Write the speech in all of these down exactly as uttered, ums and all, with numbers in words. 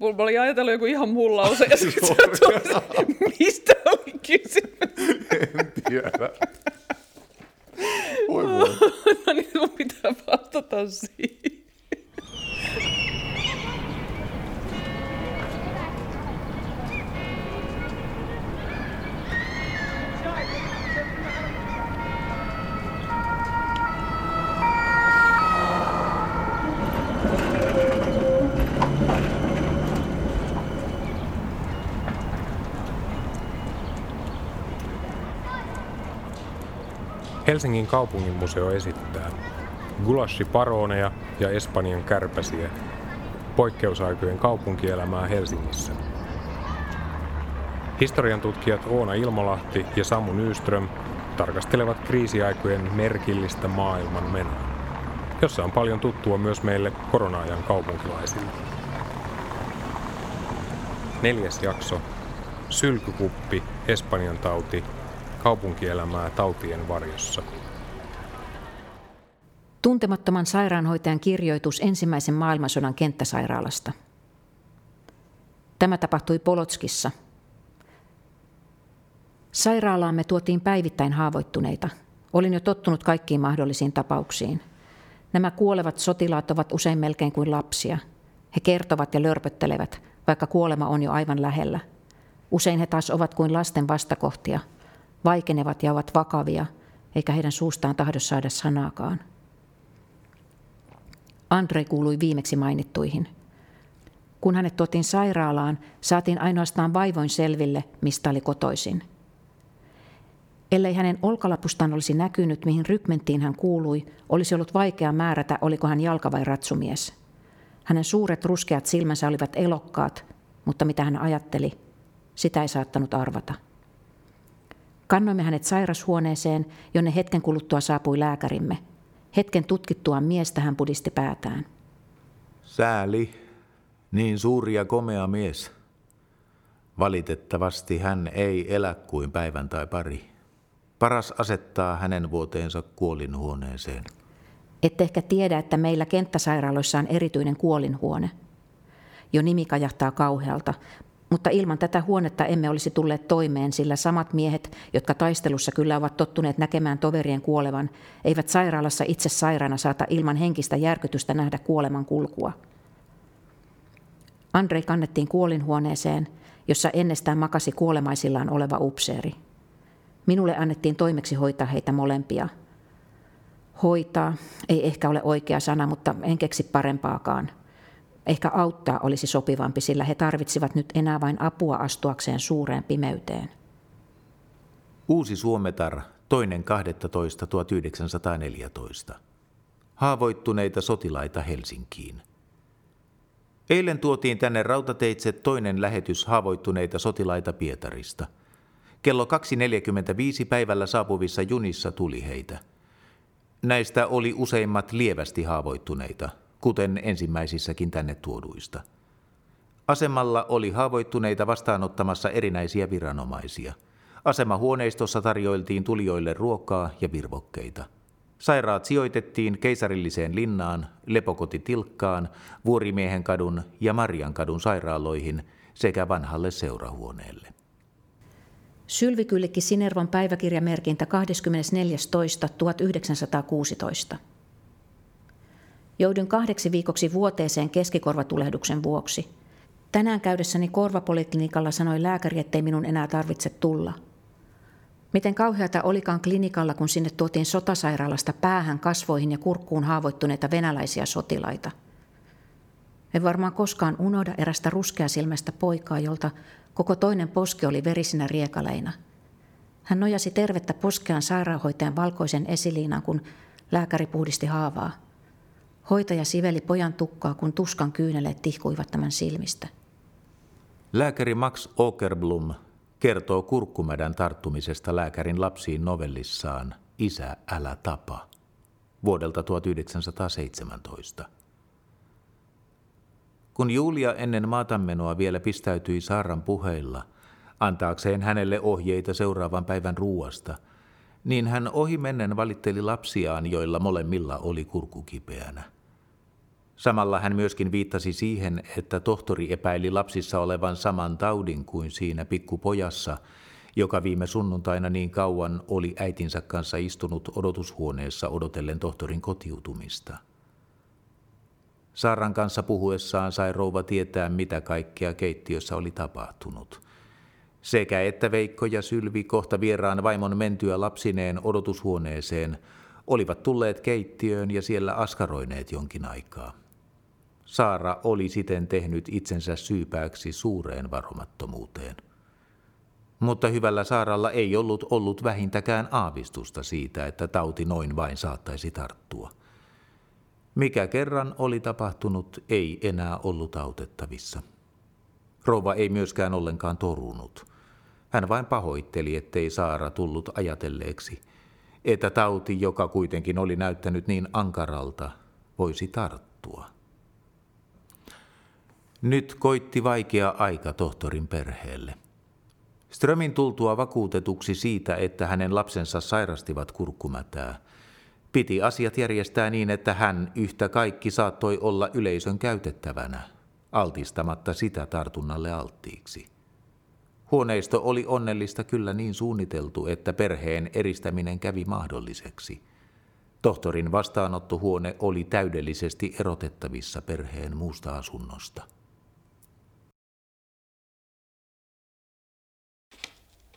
Mulla oli ajatellut joku ihan muun lause, ja sitten tuossa, mistä oli kysymys? En tiedä. Oi voi. No niin, mun pitää vastata siihen. Helsingin kaupungin museo esittää gulashiparoneja ja Espanjan kärpäsiä, poikkeusaikojen kaupunkielämää Helsingissä. Historiantutkijat Oona Ilmalahti ja Samu Nyström tarkastelevat kriisiaikojen merkillistä maailmanmenoa, jossa on paljon tuttua myös meille korona-ajan kaupunkilaisille. Neljäs jakso. Sylkykuppi, Espanjan tauti. Kaupunkielämää tautien varjossa. Tuntemattoman sairaanhoitajan kirjoitus ensimmäisen maailmansodan kenttäsairaalasta. Tämä tapahtui Polotskissa. Sairaalaamme tuotiin päivittäin haavoittuneita. Olin jo tottunut kaikkiin mahdollisiin tapauksiin. Nämä kuolevat sotilaat ovat usein melkein kuin lapsia. He kertovat ja lörpöttelevät, vaikka kuolema on jo aivan lähellä. Usein he taas ovat kuin lasten vastakohtia. Vaikenevat ja ovat vakavia, eikä heidän suustaan tahdo saada sanaakaan. Andrei kuului viimeksi mainittuihin. Kun hänet tuotiin sairaalaan, saatiin ainoastaan vaivoin selville, mistä oli kotoisin. Ellei hänen olkalapustaan olisi näkynyt, mihin rykmenttiin hän kuului, olisi ollut vaikea määrätä, oliko hän jalka- vai ratsumies. Hänen suuret ruskeat silmänsä olivat elokkaat, mutta mitä hän ajatteli, sitä ei saattanut arvata. Kannoimme hänet sairashuoneeseen, jonne hetken kuluttua saapui lääkärimme. Hetken tutkittuaan miestä hän pudisti päätään. Sääli, niin suuri ja komea mies. Valitettavasti hän ei elä kuin päivän tai pari. Paras asettaa hänen vuoteensa kuolinhuoneeseen. Et ehkä tiedä, että meillä kenttäsairaaloissa on erityinen kuolinhuone. Jo nimi kajahtaa kauhealta. Mutta ilman tätä huonetta emme olisi tulleet toimeen, sillä samat miehet, jotka taistelussa kyllä ovat tottuneet näkemään toverien kuolevan, eivät sairaalassa itse sairaana saata ilman henkistä järkytystä nähdä kuoleman kulkua. Andrei kannettiin kuolinhuoneeseen, jossa ennestään makasi kuolemaisillaan oleva upseeri. Minulle annettiin toimeksi hoitaa heitä molempia. Hoitaa ei ehkä ole oikea sana, mutta en keksi parempaakaan. Ehkä auttaa olisi sopivampi, sillä he tarvitsivat nyt enää vain apua astuakseen suureen pimeyteen. Uusi Suometar, toinen kahdestoista tuhatyhdeksänsataaneljätoista. Haavoittuneita sotilaita Helsinkiin. Eilen tuotiin tänne rautateitse toinen lähetys haavoittuneita sotilaita Pietarista. Kello kaksi neljäkymmentäviisi päivällä saapuvissa junissa tuli heitä. Näistä oli useimmat lievästi haavoittuneita, kuten ensimmäisissäkin tänne tuoduista. Asemalla oli haavoittuneita vastaanottamassa erinäisiä viranomaisia. Asemahuoneistossa tarjoiltiin tulijoille ruokaa ja virvokkeita. Sairaat sijoitettiin Keisarilliseen linnaan, Lepokotitilkkaan, Vuorimiehenkadun ja Marjankadun sairaaloihin sekä vanhalle seurahuoneelle. Sylvi Kyllikki Sinervon päiväkirjamerkintä kahdeskymmenesneljäs toista tuhatyhdeksänsataakuusitoista. Joudun kahdeksi viikoksi vuoteeseen keskikorvatulehduksen vuoksi. Tänään käydessäni korvapoliklinikalla sanoi lääkäri, ettei minun enää tarvitse tulla. Miten kauheata olikaan klinikalla, kun sinne tuotiin sotasairaalasta päähän, kasvoihin ja kurkkuun haavoittuneita venäläisiä sotilaita. En varmaan koskaan unohda erästä ruskeasilmäistä poikaa, jolta koko toinen poski oli verisinä riekaleina. Hän nojasi tervettä poskeaan sairaanhoitajan valkoisen esiliinan, kun lääkäri puhdisti haavaa. Hoitaja siveli pojan tukkaa, kun tuskan kyyneleet tihkuivat tämän silmistä. Lääkäri Max Oker-Blom kertoo kurkkumädän tarttumisesta lääkärin lapsiin novellissaan Isä, älä tapa vuodelta tuhatyhdeksänsataaseitsemäntoista. Kun Julia ennen maatanmenoa vielä pistäytyi Saaran puheilla antaakseen hänelle ohjeita seuraavan päivän ruuasta, niin hän ohimennen valitteli lapsiaan, joilla molemmilla oli kurkkukipeänä. Samalla hän myöskin viittasi siihen, että tohtori epäili lapsissa olevan saman taudin kuin siinä pikkupojassa, joka viime sunnuntaina niin kauan oli äitinsä kanssa istunut odotushuoneessa odotellen tohtorin kotiutumista. Saaran kanssa puhuessaan sai rouva tietää, mitä kaikkea keittiössä oli tapahtunut. Sekä että Veikko ja Sylvi kohta vieraan vaimon mentyä lapsineen odotushuoneeseen olivat tulleet keittiöön ja siellä askaroineet jonkin aikaa. Saara oli siten tehnyt itsensä syypääksi suureen varomattomuuteen. Mutta hyvällä Saaralla ei ollut ollut vähintäkään aavistusta siitä, että tauti noin vain saattaisi tarttua. Mikä kerran oli tapahtunut, ei enää ollut autettavissa. Rouva ei myöskään ollenkaan torunut. Hän vain pahoitteli, ettei Saara tullut ajatelleeksi, että tauti, joka kuitenkin oli näyttänyt niin ankaralta, voisi tarttua. Nyt koitti vaikea aika tohtorin perheelle. Strömin tultua vakuutetuksi siitä, että hänen lapsensa sairastivat kurkkumätää, piti asiat järjestää niin, että hän yhtä kaikki saattoi olla yleisön käytettävänä, altistamatta sitä tartunnalle alttiiksi. Huoneisto oli onnellista kyllä niin suunniteltu, että perheen eristäminen kävi mahdolliseksi. Tohtorin vastaanottohuone oli täydellisesti erotettavissa perheen muusta asunnosta.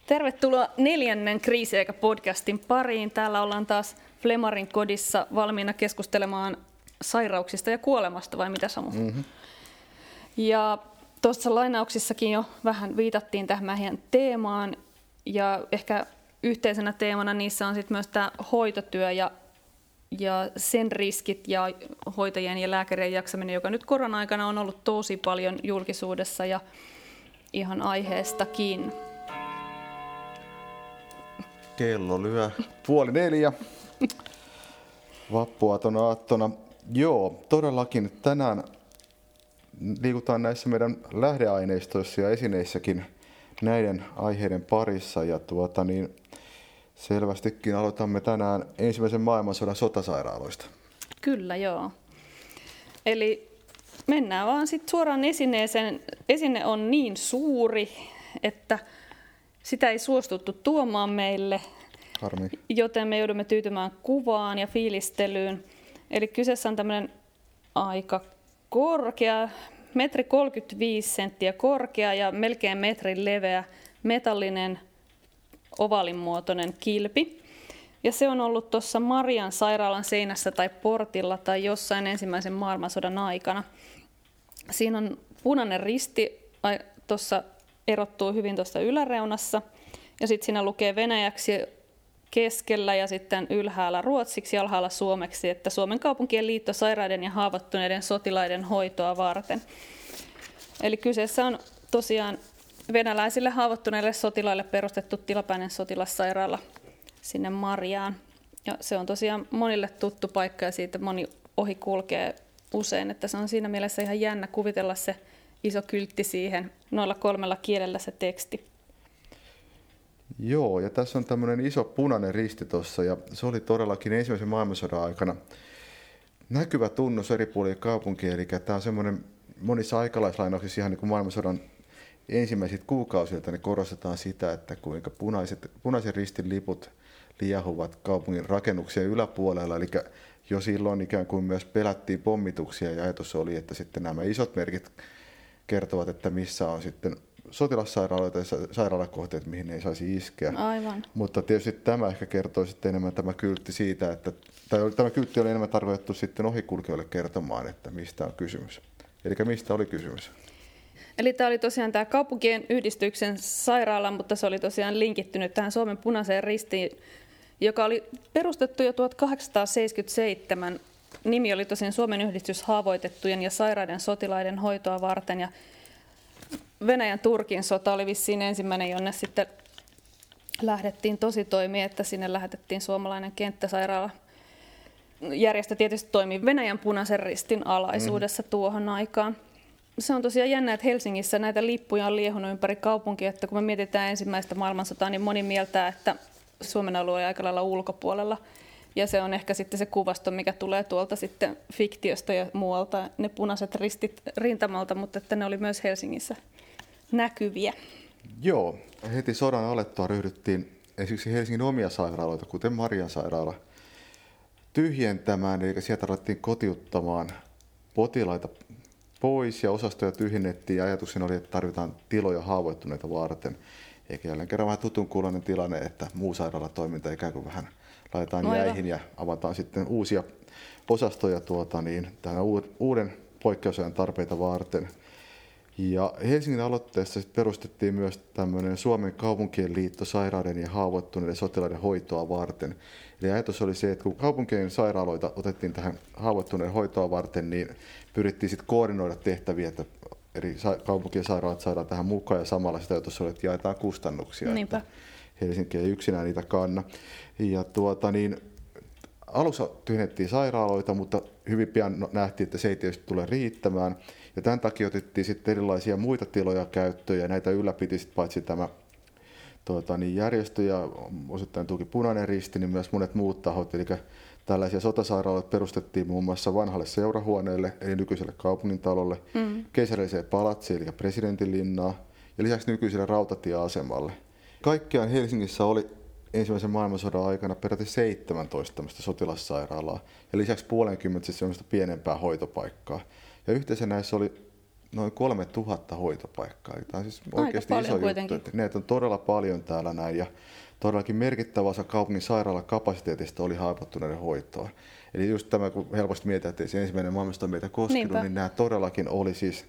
Tervetuloa neljännen Kriisiaika-podcastin pariin. Täällä ollaan taas Flemarin kodissa valmiina keskustelemaan sairauksista ja kuolemasta, vai mitä Samu? Mm-hmm. Ja tuossa lainauksissakin jo vähän viitattiin tähän meidän teemaan, ja ehkä yhteisenä teemana niissä on sitten myös tämä hoitotyö ja, ja sen riskit ja hoitajien ja lääkärien jaksaminen, joka nyt korona-aikana on ollut tosi paljon julkisuudessa ja ihan aiheestakin. Kello lyö puoli neljä vappuaaton aattona. Joo, todellakin tänään liikutaan näissä meidän lähdeaineistoissa ja esineissäkin näiden aiheiden parissa. Ja tuota, niin selvästikin aloitamme tänään ensimmäisen maailmansodan sotasairaaloista. Kyllä, joo. Eli mennään vaan sit suoraan esineeseen. Esine on niin suuri, että sitä ei suostuttu tuomaan meille, harmi, joten me joudumme tyytymään kuvaan ja fiilistelyyn. Eli kyseessä on tämmöinen aika korkea, metri kolmekymmentäviisi senttiä korkea ja melkein metrin leveä metallinen ovalinmuotoinen kilpi. Ja se on ollut tuossa Marian sairaalan seinässä tai portilla tai jossain ensimmäisen maailmansodan aikana. Siinä on punainen risti tuossa erottuu hyvin tuossa yläreunassa, ja sitten siinä lukee venäjäksi keskellä ja sitten ylhäällä ruotsiksi ja alhaalla suomeksi, että Suomen kaupunkien liitto sairaiden ja haavoittuneiden sotilaiden hoitoa varten. Eli kyseessä on tosiaan venäläisille haavoittuneille sotilaille perustettu tilapäinen sotilassairaala sinne Mariaan. Ja se on tosiaan monille tuttu paikka ja siitä moni ohi kulkee usein, että se on siinä mielessä ihan jännä kuvitella se iso kyltti siihen, noilla kolmella kielellä se teksti. Joo, ja tässä on tämmöinen iso punainen risti tuossa, ja se oli todellakin ensimmäisen maailmansodan aikana näkyvä tunnus eri puolilla kaupunkia, eli tämä on semmoinen monissa aikalaislainauksissa ihan niin kuin maailmansodan ensimmäiset kuukausilta, niin korostetaan sitä, että kuinka punaiset, punaisen ristin liput liehuvat kaupungin rakennuksia yläpuolella, eli jo silloin ikään kuin myös pelättiin pommituksia, ja ajatus oli, että sitten nämä isot merkit kertovat, että missä on sitten sotilassairaaloita ja sairaalakohteet, mihin ei saisi iskeä. Aivan. Mutta tietysti tämä ehkä kertoo sitten enemmän tämä kyltti siitä, että tai tämä kyltti oli enemmän tarkoitettu sitten ohikulkijoille kertomaan, että mistä on kysymys. Eli mistä oli kysymys? Eli tämä oli tosiaan tämä kaupunkien yhdistyksen sairaala, mutta se oli tosiaan linkittynyt tähän Suomen punaiseen ristiin, joka oli perustettu jo tuhatkahdeksansataaseitsemänkymmentäseitsemän. Nimi oli tosiaan Suomen yhdistys haavoitettujen ja sairaiden sotilaiden hoitoa varten, ja Venäjän Turkin sota oli vissiin ensimmäinen, jonne sitten lähdettiin tositoimiin, että sinne lähetettiin suomalainen kenttäsairaala. Järjestö tietysti toimi Venäjän punaisen ristin alaisuudessa mm. tuohon aikaan. Se on tosiaan jännä, että Helsingissä näitä lippuja on liehunut ympäri kaupunkia, että kun me mietitään ensimmäistä maailmansotaa, niin moni mieltää, että Suomen alue oli aika lailla ulkopuolella. Ja se on ehkä sitten se kuvasto, mikä tulee tuolta sitten fiktiosta ja muualta, ne punaiset ristit rintamalta, mutta että ne oli myös Helsingissä näkyviä. Joo, heti sodan alettua ryhdyttiin esimerkiksi Helsingin omia sairaaloita, kuten Marian sairaala, tyhjentämään, eli sieltä alettiin kotiuttamaan potilaita pois ja osastoja tyhjennettiin ja ajatuksena oli, että tarvitaan tiloja haavoittuneita varten. Eikä jälleen kerran vähän tutunkuuloinen tilanne, että muu sairaalatoiminta ikään kuin vähän laitetaan Noilla. jäihin ja avataan sitten uusia osastoja tuota, niin, tämän uuden poikkeusajan tarpeita varten. Ja Helsingin aloitteessa perustettiin myös tämmöinen Suomen kaupunkien liitto sairaiden ja haavoittuneiden sotilaiden hoitoa varten. Eli ajatus oli se, että kun kaupunkien sairaaloita otettiin tähän haavoittuneiden hoitoa varten, niin pyrittiin sitten koordinoida tehtäviä, että eri kaupunkien sairaalat saadaan tähän mukaan ja samalla sitä ajatus oli, että jaetaan kustannuksia. Niinpä. Että Helsinki ei yksinään niitä kanna. Ja tuota niin, alussa tyhjennettiin sairaaloita, mutta hyvin pian nähtiin, että se ei tietysti tule riittämään. Ja tämän takia otettiin sitten erilaisia muita tiloja käyttöön ja näitä ylläpiti sitten paitsi tämä tuota, niin järjestö ja osittain tuki Punainen Risti, niin myös monet muut tahot. Eli tällaisia sotasairaaloita perustettiin muun muassa vanhalle seurahuoneelle, eli nykyiselle kaupungintalolle, mm. keisarilliseen palatsiin, eli presidentinlinnaan, ja lisäksi nykyiselle rautatieasemalle. Kaikkiaan Helsingissä oli ensimmäisen maailmansodan aikana peräti seitsemäntoista tämmöistä sotilassairaalaa, ja lisäksi puolenkymmentä siis semmoista pienempää hoitopaikkaa. Ja yhteensä näissä oli noin kolmetuhatta hoitopaikkaa. Tämä on siis oikeasti iso juttu. Näitä on todella paljon täällä näin ja todellakin merkittävä osa kaupungin sairaalakapasiteetista oli haavoittuneiden hoitoa. Eli just tämä, kun helposti mietitään, että ei se ensimmäinen maailmansota meitä koskenut, niinpä, niin nämä todellakin oli siis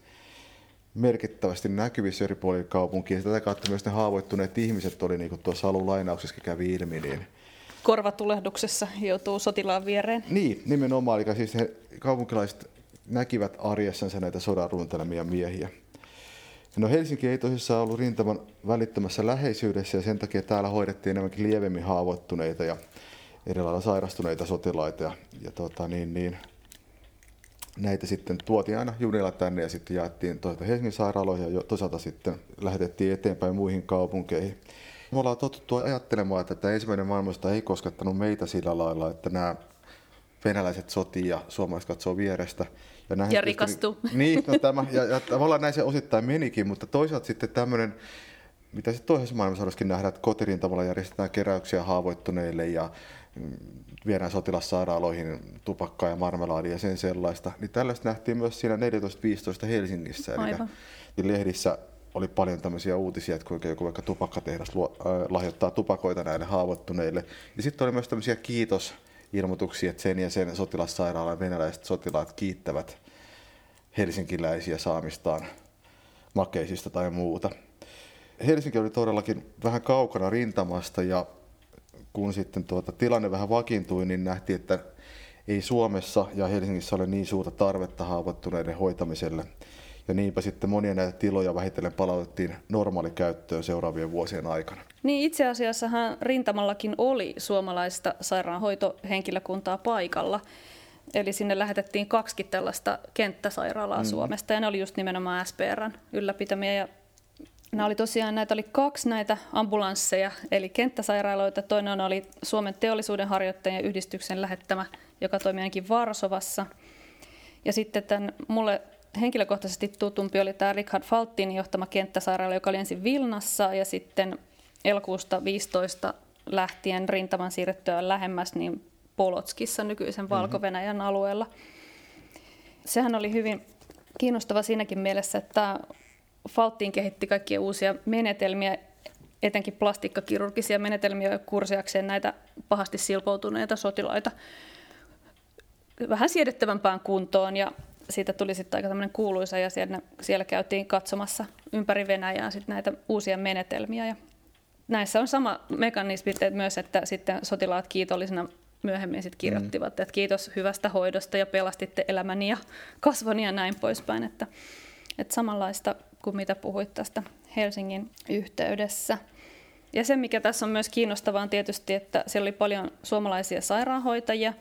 merkittävästi näkyvissä eri puolilla kaupunkiin. Tätä kautta myös ne haavoittuneet ihmiset oli, niin kuin tuossa alun lainauksessakin kävi ilmi, niin korvatulehduksessa joutuu sotilaan viereen. Niin, nimenomaan. Eli siis he, kaupunkilaiset näkivät arjessansa näitä sodan runtelemia miehiä. No Helsinki ei tosissaan ollut rintaman välittömässä läheisyydessä ja sen takia täällä hoidettiin enemmänkin lievemmin haavoittuneita ja erilailla sairastuneita sotilaita. Ja, ja tota, niin, niin, näitä sitten tuotiin aina junilla tänne ja sitten jaettiin toisaalta Helsingin sairaaloihin ja toisaalta sitten lähetettiin eteenpäin muihin kaupunkeihin. Me ollaan totuttu ajattelemaan, että tämä ensimmäinen maailmansota ei koskettanut meitä sillä lailla, että nämä venäläiset sotii ja suomalaiset katsoo vierestä. Ja, ja rikastuu. Niin, no tämä, ja, ja tavallaan näin se osittain menikin, mutta toisaalta sitten tämmöinen, mitä sitten toisessa maailmansodassakin nähdään, että kotirintamalla järjestetään keräyksiä haavoittuneille ja viedään sotilassairaaloihin tupakkaa ja marmelaadia ja sen sellaista, niin tällaista nähtiin myös siinä neljätoista viisitoista Helsingissä. Eli lehdissä oli paljon tämmöisiä uutisia, että kuinka joku vaikka tupakkatehdas luo, äh, lahjoittaa tupakoita näille haavoittuneille. Ja sitten oli myös tämmöisiä kiitos ilmoituksia, että sen ja sen sotilassairaalan venäläiset sotilaat kiittävät helsinkiläisiä saamistaan makeisista tai muuta. Helsinki oli todellakin vähän kaukana rintamasta ja kun sitten tuota tilanne vähän vakiintui, niin nähtiin, että ei Suomessa ja Helsingissä ole niin suurta tarvetta haavoittuneiden hoitamiselle. Ja niinpä sitten monia näitä tiloja vähitellen palautettiin normaalikäyttöön seuraavien vuosien aikana. Niin itse asiassahan rintamallakin oli suomalaista sairaanhoitohenkilökuntaa paikalla. Eli sinne lähetettiin kaksi tällaista kenttäsairaalaa mm. Suomesta ja ne oli just nimenomaan S P R:n ylläpitämiä. Ja nämä oli tosiaan, näitä oli kaksi näitä ambulansseja eli kenttäsairaaloita. Toinen oli Suomen teollisuuden harjoittajien yhdistyksen lähettämä, joka toimi ainakin Varsovassa. Ja sitten tämän mulle henkilökohtaisesti tutumpi oli tämä Richard Faltin johtama kenttäsairaala, joka oli ensin Vilnassa ja sitten elokuusta viisitoista lähtien rintaman siirrettyä lähemmäs niin Polotskissa nykyisen Valko-Venäjän alueella. Sehän oli hyvin kiinnostava siinäkin mielessä, että Faltin kehitti kaikkia uusia menetelmiä, etenkin plastikkakirurgisia menetelmiä kursiakseen näitä pahasti silpoutuneita sotilaita vähän siedettävämpään kuntoon ja siitä tuli sitten aika tämmöinen kuuluisa ja siellä, siellä käytiin katsomassa ympäri Venäjää sit näitä uusia menetelmiä. Ja näissä on sama mekanismi myös, että sitten sotilaat kiitollisena myöhemmin sit kirjoittivat, mm. että kiitos hyvästä hoidosta ja pelastitte elämäni ja kasvoni ja näin poispäin. Että, että samanlaista kuin mitä puhuit tästä Helsingin yhteydessä. Ja se, mikä tässä on myös kiinnostavaa on tietysti, että siellä oli paljon suomalaisia sairaanhoitajia,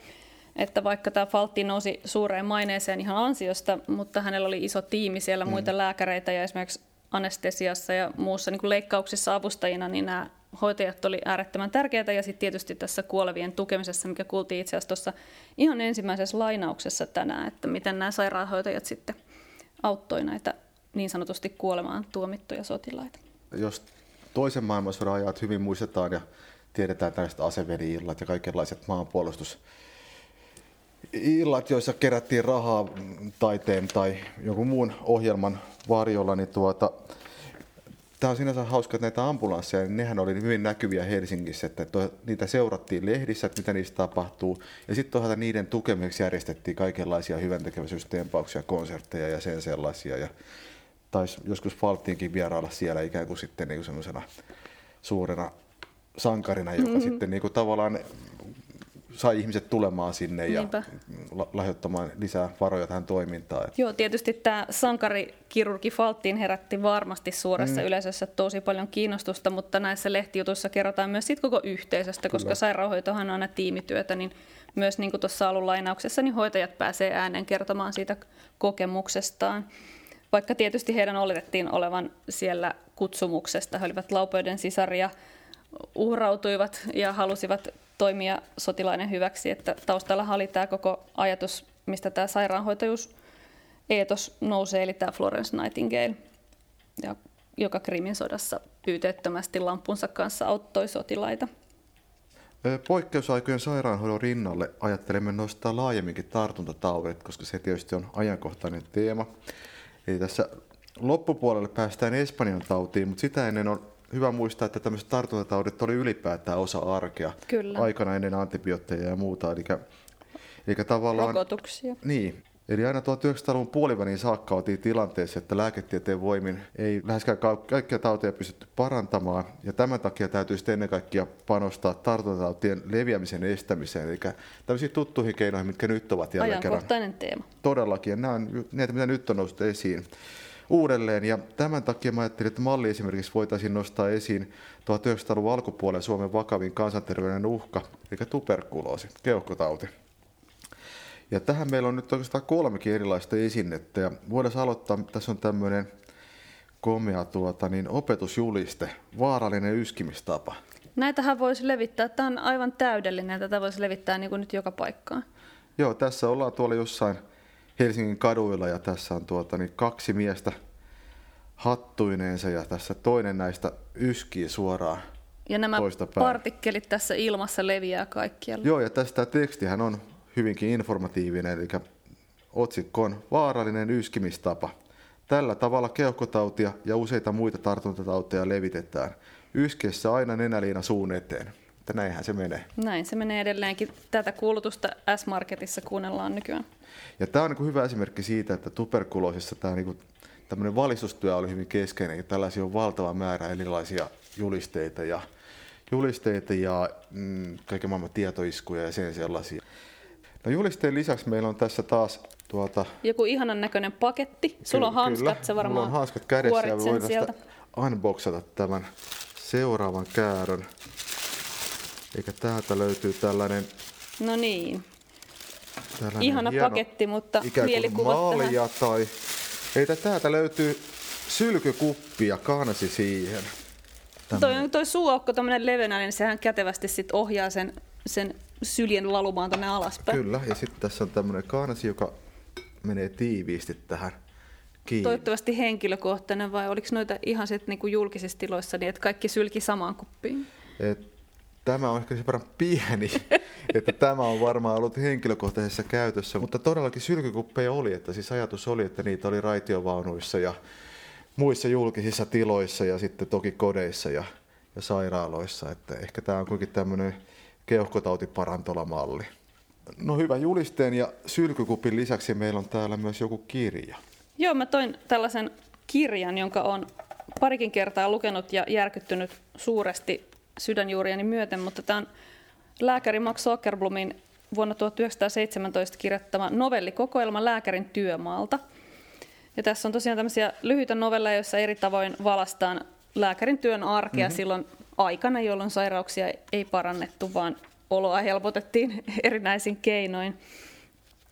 että vaikka tämä Faltti nousi suureen maineeseen ihan ansiosta, mutta hänellä oli iso tiimi siellä, muita mm. lääkäreitä ja esimerkiksi anestesiassa ja muussa niin kuin leikkauksissa avustajina, niin nämä hoitajat oli äärettömän tärkeää, ja sitten tietysti tässä kuolevien tukemisessa, mikä kuultiin itse asiassa tuossa ihan ensimmäisessä lainauksessa tänään, että miten nämä sairaanhoitajat sitten auttoi näitä niin sanotusti kuolemaan tuomittuja sotilaita. Jos toisen maailmansodan ajat hyvin muistetaan ja tiedetään tällaiset aseveri-illat ja kaikenlaiset maanpuolustusillat, joissa kerättiin rahaa taiteen tai jonkun muun ohjelman varjolla, niin tuota, tämä on sinänsä hauska, että näitä ambulansseja, niin nehän oli hyvin näkyviä Helsingissä, että niitä seurattiin lehdissä, että mitä niistä tapahtuu. Ja sitten toisaalta niiden tukemiseksi järjestettiin kaikenlaisia hyväntekeväisyystempauksia, konsertteja ja sen sellaisia. Ja taisi joskus Faltinkin vierailla siellä ikään kuin sitten niin kuin semmoisena suurena sankarina, joka mm-hmm. sitten niin kuin tavallaan sai ihmiset tulemaan sinne ja Niinpä. lahjoittamaan lisää varoja tähän toimintaan. Joo, tietysti tämä sankarikirurgi Faltin herätti varmasti suuressa mm. yleisössä tosi paljon kiinnostusta, mutta näissä lehtijutuissa kerrotaan myös sit koko yhteisöstä, Kyllä. koska sairaanhoitohan on aina tiimityötä, niin myös niin kuin tuossa alun lainauksessa, niin hoitajat pääsee ääneen kertomaan siitä kokemuksestaan. Vaikka tietysti heidän oletettiin olevan siellä kutsumuksesta, he olivat Laupöiden sisaria, uhrautuivat ja halusivat toimia sotilainen hyväksi, että taustalla oli tämä koko ajatus, mistä tämä sairaanhoitajuus eetos nousee, eli tämä Florence Nightingale, joka Krimin sodassa pyyteettömästi lampunsa kanssa auttoi sotilaita. Poikkeusaikojen sairaanhoidon rinnalle ajattelemme nostaa laajemminkin tartuntataudet, koska se tietysti on ajankohtainen teema. Eli tässä loppupuolelle päästään Espanjan tautiin, mutta sitä ennen on hyvä muistaa, että tämmöiset tartuntataudet oli ylipäätään osa arkea Kyllä. aikana ennen antibiootteja ja muuta. Eli, eli tavallaan, rokotuksia. Niin. Eli aina tuhatyhdeksänsataaluvun puoliväliin saakka oltiin tilanteessa, että lääketieteen voimin ei läheskään kaikkia tauteja pystytty parantamaan. Ja tämän takia täytyy ennen kaikkea panostaa tartuntatautien leviämisen estämiseen. Eli tämmöisiin tuttuihin keinoihin, mitkä nyt ovat jälleen kerran. Ajankohtainen teema. Todellakin. Nämä on näitä, mitä nyt on noussut esiin. Uudelleen, ja tämän takia mä ajattelin, että malli esimerkiksi voitaisiin nostaa esiin tuhatyhdeksänsataaluvun alkupuolella Suomen vakavin kansanterveyden uhka, eli tuberkuloosi, keuhkotauti. Ja tähän meillä on nyt oikeastaan kolmekin erilaista esinettä, ja voidaan aloittaa, tässä on tämmöinen komea tuota, niin opetusjuliste, vaarallinen yskimistapa. Näitähän voisi levittää, tämä on aivan täydellinen, tätä voisi levittää niin kuin nyt joka paikkaan. Joo, tässä ollaan tuolla jossain Helsingin kaduilla, ja tässä on tuota, niin kaksi miestä hattuineensa, ja tässä toinen näistä yskii suoraan ja nämä toista päin. Partikkelit tässä ilmassa leviää kaikkialla. Joo, ja tästä tekstihän on hyvinkin informatiivinen, eli otsikko on vaarallinen yskimistapa. Tällä tavalla keuhkotautia ja useita muita tartuntatauteja levitetään. Yskessä aina nenäliina suun eteen. Että näinhän se menee. Näin se menee edelleenkin. Tätä kuulutusta S-Marketissa kuunnellaan nykyään. Ja tämä on niin kuin hyvä esimerkki siitä, että tuberkuloosissa tämä niin kuin tämmöinen valistustyö oli hyvin keskeinen, ja tällaisia on valtava määrä erilaisia julisteita ja, julisteita ja mm, kaiken maailman tietoiskuja ja sen sellaisia. No julisteen lisäksi meillä on tässä taas tuota... joku ihanan näköinen paketti. Sulla on hanskat, se varmaan mulla on hanskat kädessä ja voidaan sieltä unboxata tämän seuraavan käärön. Eikä täältä löytyy tällainen... No niin. Tällainen ihana paketti, mutta mielikuvat tähän. Tai, eli täältä löytyy sylkykuppi ja kansi siihen. Tällainen. Toi, toi suuaukko, tämmöinen levenäinen, niin sehän kätevästi sit ohjaa sen, sen syljen valumaan tonne alaspäin. Kyllä, ja sitten tässä on tämmöinen kansi, joka menee tiiviisti tähän kiinni. Toivottavasti henkilökohtainen, vai oliko noita ihan sit niinku julkisissa tiloissa, niin että kaikki sylki samaan kuppiin? Et, Tämä on ehkä sen verran pieni, että tämä on varmaan ollut henkilökohtaisessa käytössä, mutta todellakin sylkykuppeja oli, että siis ajatus oli, että niitä oli raitiovaunuissa ja muissa julkisissa tiloissa ja sitten toki kodeissa ja, ja sairaaloissa, että ehkä tämä on kuitenkin tämmöinen keuhkotautiparantolamalli. No hyvä, julisteen ja sylkykupin lisäksi meillä on täällä myös joku kirja. Joo, mä toin tällaisen kirjan, jonka on parikin kertaa lukenut ja järkyttynyt suuresti sydänjuuriani myöten, mutta tämä on lääkäri Max Oker-Blomin vuonna tuhatyhdeksänsataaseitsemäntoista kirjoittama novellikokoelma lääkärin työmaalta. Ja tässä on tosiaan tämmöisiä lyhyitä novelleja, joissa eri tavoin valastaan lääkärin työn arkea mm-hmm. silloin aikana, jolloin sairauksia ei parannettu, vaan oloa helpotettiin erinäisin keinoin.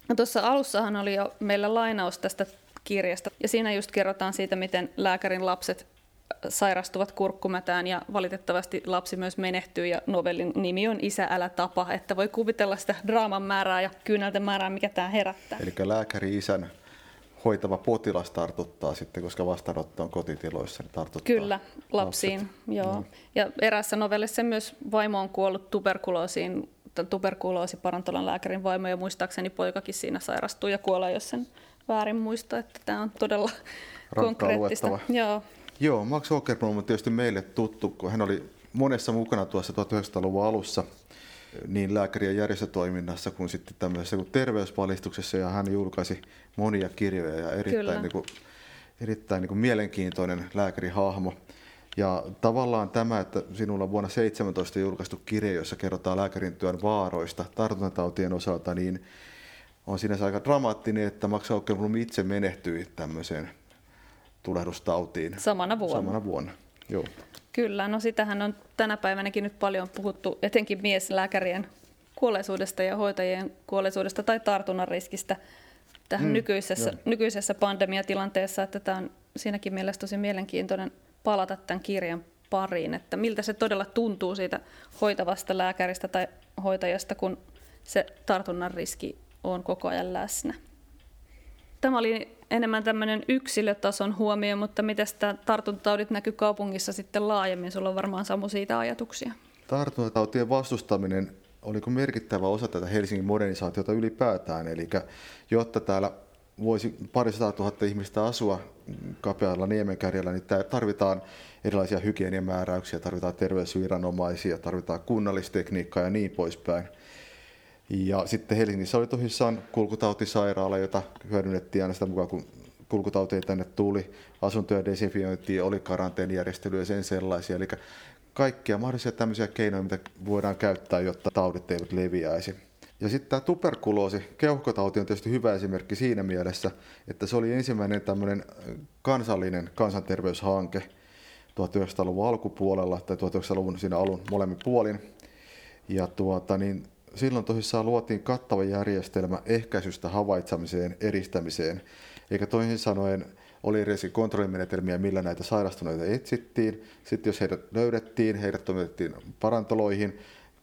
No tuossa alussahan oli jo meillä lainaus tästä kirjasta, ja siinä just kerrotaan siitä, miten lääkärin lapset sairastuvat kurkkumätään ja valitettavasti lapsi myös menehtyy ja novellin nimi on Isä, älä tapa, että voi kuvitella sitä draaman määrää ja kyynelten määrää, mikä tämä herättää. Eli lääkäri isän hoitava potilas tartuttaa sitten, koska vastaanotto on kotitiloissa, niin tartuttaa. Kyllä, lapsiin. Joo. No. Ja eräässä novellissa myös vaimo on kuollut tuberkuloosiin, tuberkuloosi parantolan lääkärin vaimo, ja muistaakseni poikakin siinä sairastuu ja kuolee, jos sen väärin muista, että tämä on todella rankkaa konkreettista. Luettava. Joo. Joo, Max Oker-Blom on tietysti meille tuttu, kun hän oli monessa mukana tuossa tuhatyhdeksänsataaluvun alussa niin lääkäri- ja järjestötoiminnassa kuin sitten tämmöisessä kuin terveysvalistuksessa, ja hän julkaisi monia kirjoja ja erittäin, niin kuin, erittäin niin kuin mielenkiintoinen lääkärihahmo. Ja tavallaan tämä, että sinulla on vuonna seitsemäntoista julkaistu kirja, jossa kerrotaan lääkärin työn vaaroista tartuntatautien osalta, niin on sinänsä aika dramaattinen, että Max Oker-Blom itse menehtyi tämmöiseen tulehdustautiin samana vuonna. Samana vuonna. Joo. Kyllä, no sitähän on tänä päivänäkin nyt paljon puhuttu, etenkin mieslääkärien kuolleisuudesta ja hoitajien kuolleisuudesta tai tartunnan riskistä tähän mm, nykyisessä, nykyisessä pandemiatilanteessa, että tämä on siinäkin mielessä tosi mielenkiintoinen palata tämän kirjan pariin, että miltä se todella tuntuu siitä hoitavasta lääkäristä tai hoitajasta, kun se tartunnan riski on koko ajan läsnä. Tämä oli enemmän tämmöinen yksilötason huomio, mutta miten tämä tartuntataudit näkyy kaupungissa sitten laajemmin? Sulla on varmaan Samu siitä ajatuksia. Tartuntatautien vastustaminen oliko merkittävä osa tätä Helsingin modernisaatiota ylipäätään, eli jotta täällä voisi parisataa tuhatta ihmistä asua kapealla niemenkärjellä, niin tarvitaan erilaisia hygieniamääräyksiä, tarvitaan terveysviranomaisia, tarvitaan kunnallistekniikkaa ja niin poispäin. Ja sitten Helsingissä oli tosissaan kulkutautisairaala, jota hyödynnettiin aina sitä mukaan, kun kulkutauteja tänne tuli. Asuntoja desinfiointia, oli karanteenijärjestelyjä ja sen sellaisia. Eli kaikkia mahdollisia tämmöisiä keinoja, mitä voidaan käyttää, jotta taudit eivät leviäisi. Ja sitten tämä tuberkuloosi, keuhkotauti on tietysti hyvä esimerkki siinä mielessä, että se oli ensimmäinen tämmöinen kansallinen kansanterveyshanke tuhatyhdeksänsataaluvun alkupuolella tai tuhatyhdeksänsataaluvun siinä alun molemmin puolin. Ja tuota niin... Silloin tosissaan luotiin kattava järjestelmä ehkäisystä havaitsemiseen, eristämiseen, eikä toisin sanoen oli erilaisia kontrollimenetelmiä, millä näitä sairastuneita etsittiin. Sitten jos heidät löydettiin, heidät toimitettiin parantoloihin,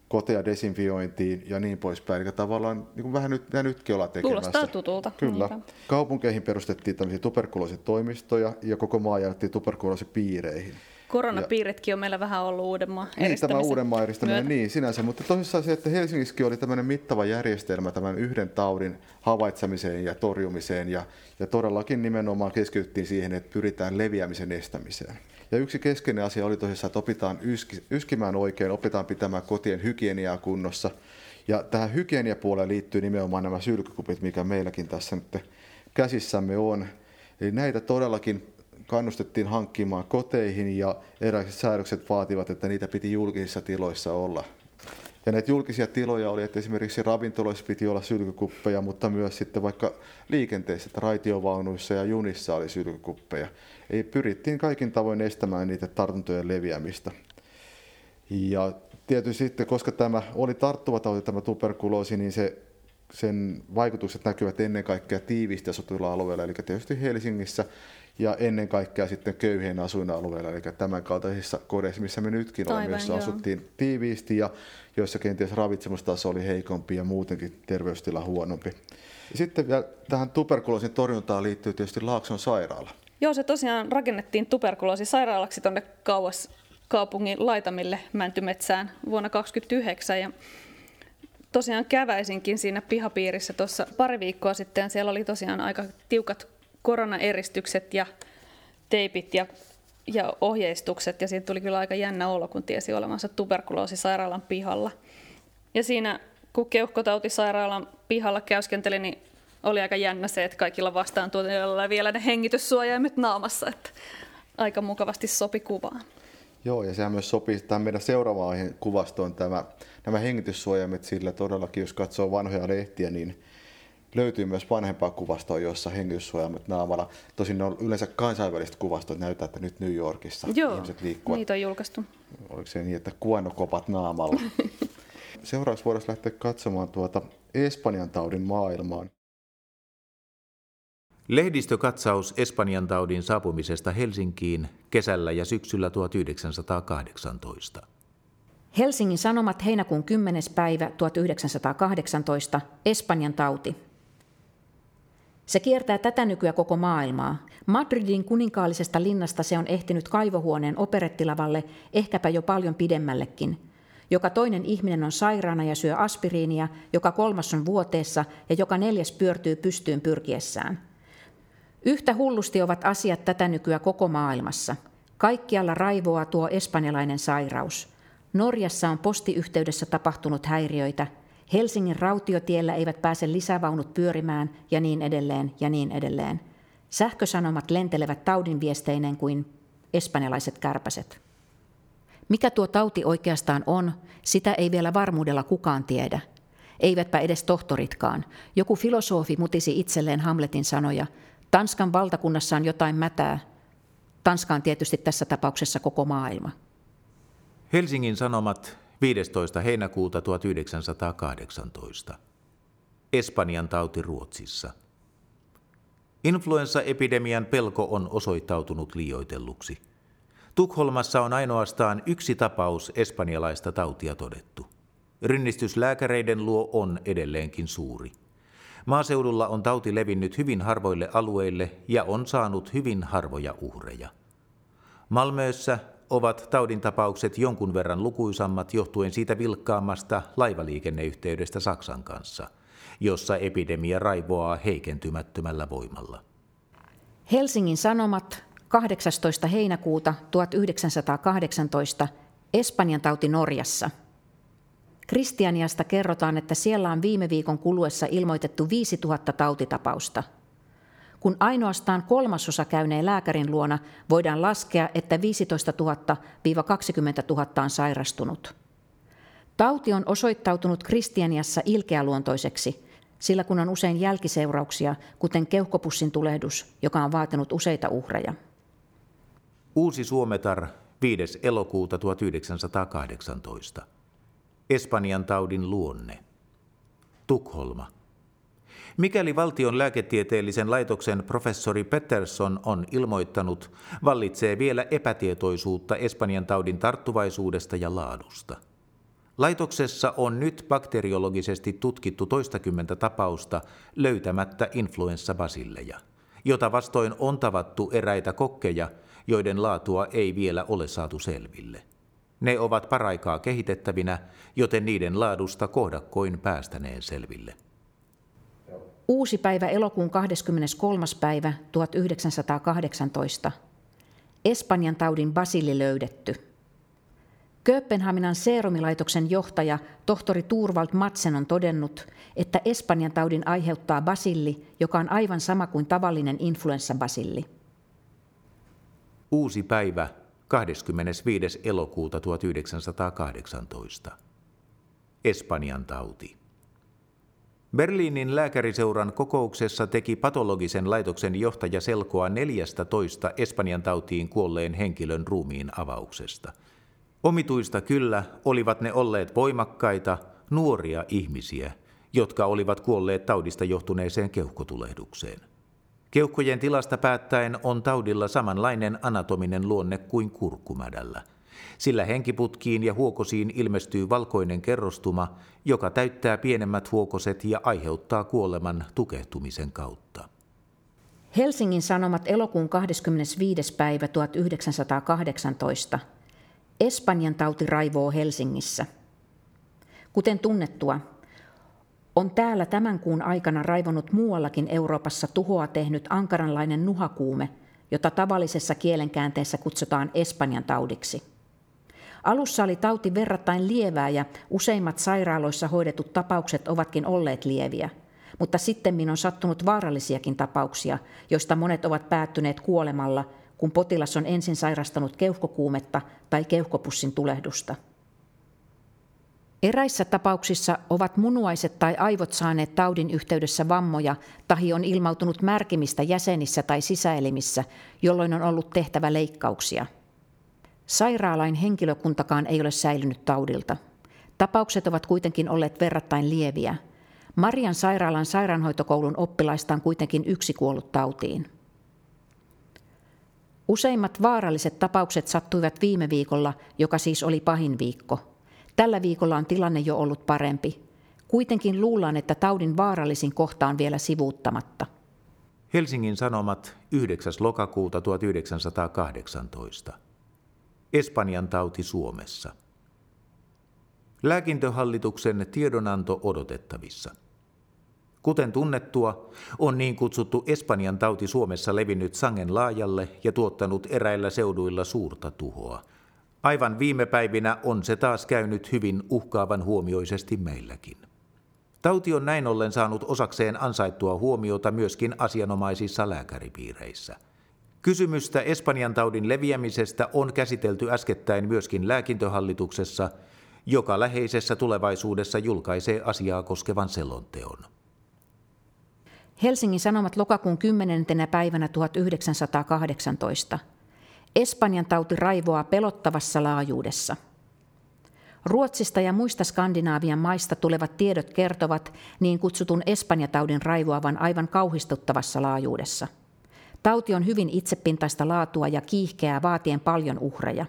koteja desinfiointiin ja niin poispäin. Eli tavallaan niin kuin vähän nyt, nytkin ollaan tekemässä. Kuulostaa tutulta. Kyllä. Niinpä. Kaupunkeihin perustettiin tämmöisiä tuberkuloositoimistoja ja koko maa jaettiin tuberkuloosipiireihin. Koronapiiritkin on meillä vähän ollut Uudenmaan eristämisen. Niin, tämä Uudenmaan eristäminen, niin sinänsä, mutta tosissaan se, että Helsingissäkin oli tämmöinen mittava järjestelmä tämän yhden taudin havaitsemiseen ja torjumiseen, ja, ja todellakin nimenomaan keskityttiin siihen, että pyritään leviämisen estämiseen. Ja yksi keskeinen asia oli tosissaan, että opitaan yski, yskimään oikein, opitaan pitämään kotien hygieniaa kunnossa, ja tähän hygieniapuoleen liittyy nimenomaan nämä sylkykupit, mikä meilläkin tässä nyt käsissämme on, eli näitä todellakin kannustettiin hankkimaan koteihin, ja eräiset säädökset vaativat, että niitä piti julkisissa tiloissa olla. Ja näitä julkisia tiloja oli, että esimerkiksi ravintoloissa piti olla sylkykuppeja, mutta myös sitten vaikka liikenteessä, että raitiovaunuissa ja junissa oli sylkykuppeja. Eli pyrittiin kaikin tavoin estämään niitä tartuntojen leviämistä. Ja tietysti sitten, koska tämä oli tarttuva tauti, tämä tuberkuloosi, niin se sen vaikutukset näkyvät ennen kaikkea tiivistä sotila-alueella, eli tietysti Helsingissä, ja ennen kaikkea sitten köyhien asuinalueilla, eli tämän kaltaisissa kodeissa, missä me nytkin olemme, joissa asuttiin tiiviisti ja joissa kenties ravitsemustaso oli heikompi ja muutenkin terveystila huonompi. Sitten vielä tähän tuberkuloosin torjuntaan liittyy tietysti Laakson sairaala. Joo, se tosiaan rakennettiin tuberkuloosisairaalaksi tuonne kauas kaupungin laitamille Mäntymetsään vuonna tuhatyhdeksänsataakaksikymmentäyhdeksän. Ja tosiaan käväisinkin siinä pihapiirissä tuossa pari viikkoa sitten, siellä oli tosiaan aika tiukat koronaeristykset ja teipit ja, ja ohjeistukset, ja siitä tuli kyllä aika jännä olo, kun tiesi olevansa tuberkuloosisairaalan pihalla. Ja siinä, kun keuhkotautisairaalan pihalla käyskenteli, niin oli aika jännä se, että kaikilla vastaantuotijoilla oli vielä ne hengityssuojaimet naamassa, että aika mukavasti sopi kuvaan. Joo, ja sehän myös sopii tähän meidän seuraavaan aiheen kuvastoon tämä, nämä hengityssuojaimet, sillä todellakin, jos katsoo vanhoja lehtiä, niin löytyy myös vanhempaa kuvastoa, jossa hengityssuojaimet naamalla. Tosin ne on yleensä kansainvälistä kuvastoa, että näyttää, että nyt New Yorkissa joo, ihmiset liikkuvat. Niitä on julkaistu. Oliko se niin, että kuonokopat naamalla? Seuraavaksi voidaan lähteä katsomaan tuota Espanjan taudin maailmaan. Lehdistökatsaus Espanjan taudin saapumisesta Helsinkiin kesällä ja syksyllä tuhatyhdeksänsataakahdeksantoista. Helsingin Sanomat heinäkuun kymmenes päivä tuhatyhdeksänsataakahdeksantoista, Espanjan tauti. Se kiertää tätä nykyä koko maailmaa. Madridin kuninkaallisesta linnasta se on ehtinyt kaivohuoneen operettilavalle, ehkäpä jo paljon pidemmällekin. Joka toinen ihminen on sairaana ja syö aspiriinia, joka kolmas on vuoteessa ja joka neljäs pyörtyy pystyyn pyrkiessään. Yhtä hullusti ovat asiat tätä nykyä koko maailmassa. Kaikkialla raivoaa tuo espanjalainen sairaus. Norjassa on postiyhteydessä tapahtunut häiriöitä. Helsingin rautiotiellä eivät pääse lisävaunut pyörimään ja niin edelleen ja niin edelleen. Sähkösanomat lentelevät taudinviesteineen kuin espanjalaiset kärpäset. Mikä tuo tauti oikeastaan on, sitä ei vielä varmuudella kukaan tiedä. Eivätpä edes tohtoritkaan. Joku filosofi mutisi itselleen Hamletin sanoja. Tanskan valtakunnassa on jotain mätää. Tanska on tietysti tässä tapauksessa koko maailma. Helsingin Sanomat, viidestoista heinäkuuta tuhatyhdeksänsataakahdeksantoista. Espanjan tauti Ruotsissa. Influenssaepidemian pelko on osoittautunut liioitelluksi. Tukholmassa on ainoastaan yksi tapaus espanjalaista tautia todettu. Rinnistyslääkäreiden luo on edelleenkin suuri. Maaseudulla on tauti levinnyt hyvin harvoille alueille ja on saanut hyvin harvoja uhreja. Malmössä ovat taudintapaukset jonkun verran lukuisammat johtuen siitä vilkkaammasta laivaliikenneyhteydestä Saksan kanssa, jossa epidemia raivoaa heikentymättömällä voimalla. Helsingin Sanomat, kahdeksastoista heinäkuuta tuhatyhdeksänsataakahdeksantoista, Espanjan tauti Norjassa. Kristianiasta kerrotaan, että siellä on viime viikon kuluessa ilmoitettu viisituhatta tautitapausta. Kun ainoastaan kolmasosa käyneen lääkärin luona, voidaan laskea, että viisitoistatuhatta kaksikymmentätuhatta on sairastunut. Tauti on osoittautunut Kristianiassa ilkeäluontoiseksi, sillä kun on usein jälkiseurauksia, kuten keuhkopussin tulehdus, joka on vaatinut useita uhreja. Uusi Suometar, viides elokuuta tuhatyhdeksänsataakahdeksantoista. Espanjan taudin luonne. Tukholma. Mikäli valtion lääketieteellisen laitoksen professori Pettersson on ilmoittanut, vallitsee vielä epätietoisuutta Espanjan taudin tarttuvaisuudesta ja laadusta. Laitoksessa on nyt bakteriologisesti tutkittu toistakymmentä tapausta löytämättä influenssabasilejä, jota vastoin on tavattu eräitä kokkeja, joiden laatua ei vielä ole saatu selville. Ne ovat paraikaa kehitettävinä, joten niiden laadusta kohdakkoin päästäneen selville. Uusi päivä elokuun kahdeskymmeneskolmas päivä tuhatyhdeksänsataakahdeksantoista. Espanjan taudin basili löydetty. Kööpenhaminan seerumilaitoksen johtaja tohtori Thorvald Madsen on todennut, että Espanjan taudin aiheuttaa basilli, joka on aivan sama kuin tavallinen influenssabasilli. Uusi päivä kahdeskymmenesviides elokuuta tuhatyhdeksänsataakahdeksantoista. Espanjan tauti. Berliinin lääkäriseuran kokouksessa teki patologisen laitoksen johtaja selkoa neljästätoista Espanjan tautiin kuolleen henkilön ruumiin avauksesta. Omituista kyllä olivat ne olleet voimakkaita, nuoria ihmisiä, jotka olivat kuolleet taudista johtuneeseen keuhkotulehdukseen. Keuhkojen tilasta päättäen on taudilla samanlainen anatominen luonne kuin kurkkumädällä, sillä henkiputkiin ja huokosiin ilmestyy valkoinen kerrostuma, joka täyttää pienemmät huokoset ja aiheuttaa kuoleman tukehtumisen kautta. Helsingin Sanomat elokuun kahdeskymmenesviides päivä tuhatyhdeksänsataakahdeksantoista. Espanjan tauti raivoo Helsingissä. Kuten tunnettua, on täällä tämän kuun aikana raivonut muuallakin Euroopassa tuhoa tehnyt ankaranlainen nuhakuume, jota tavallisessa kielenkäänteessä kutsutaan Espanjan taudiksi. Alussa oli tauti verrattain lievää ja useimmat sairaaloissa hoidetut tapaukset ovatkin olleet lieviä, mutta sittemmin on sattunut vaarallisiakin tapauksia, joista monet ovat päättyneet kuolemalla, kun potilas on ensin sairastanut keuhkokuumetta tai keuhkopussin tulehdusta. Eräissä tapauksissa ovat munuaiset tai aivot saaneet taudin yhteydessä vammoja, tahi on ilmautunut märkimistä jäsenissä tai sisäelimissä, jolloin on ollut tehtävä leikkauksia. Sairaalain henkilökuntakaan ei ole säilynyt taudilta. Tapaukset ovat kuitenkin olleet verrattain lieviä. Marian sairaalan sairaanhoitokoulun oppilaista on kuitenkin yksi kuollut tautiin. Useimmat vaaralliset tapaukset sattuivat viime viikolla, joka siis oli pahin viikko. Tällä viikolla on tilanne jo ollut parempi. Kuitenkin luullaan, että taudin vaarallisin kohta on vielä sivuuttamatta. Helsingin Sanomat yhdeksäs lokakuuta tuhatyhdeksänsataakahdeksantoista. Espanjan tauti Suomessa. Lääkintöhallituksen tiedonanto odotettavissa. Kuten tunnettua, on niin kutsuttu Espanjan tauti Suomessa levinnyt sangen laajalle ja tuottanut eräillä seuduilla suurta tuhoa. Aivan viime päivinä on se taas käynyt hyvin uhkaavan huomioisesti meilläkin. Tauti on näin ollen saanut osakseen ansaittua huomiota myöskin asianomaisissa lääkäripiireissä. Kysymystä Espanjan taudin leviämisestä on käsitelty äskettäin myöskin lääkintöhallituksessa, joka läheisessä tulevaisuudessa julkaisee asiaa koskevan selonteon. Helsingin Sanomat lokakuun kymmenentenä päivänä tuhatyhdeksänsataakahdeksantoista. Espanjan tauti raivoaa pelottavassa laajuudessa. Ruotsista ja muista Skandinaavian maista tulevat tiedot kertovat niin kutsutun Espanjataudin raivoavan aivan kauhistuttavassa laajuudessa. Tauti on hyvin itsepintaista laatua ja kiihkeää vaatien paljon uhreja.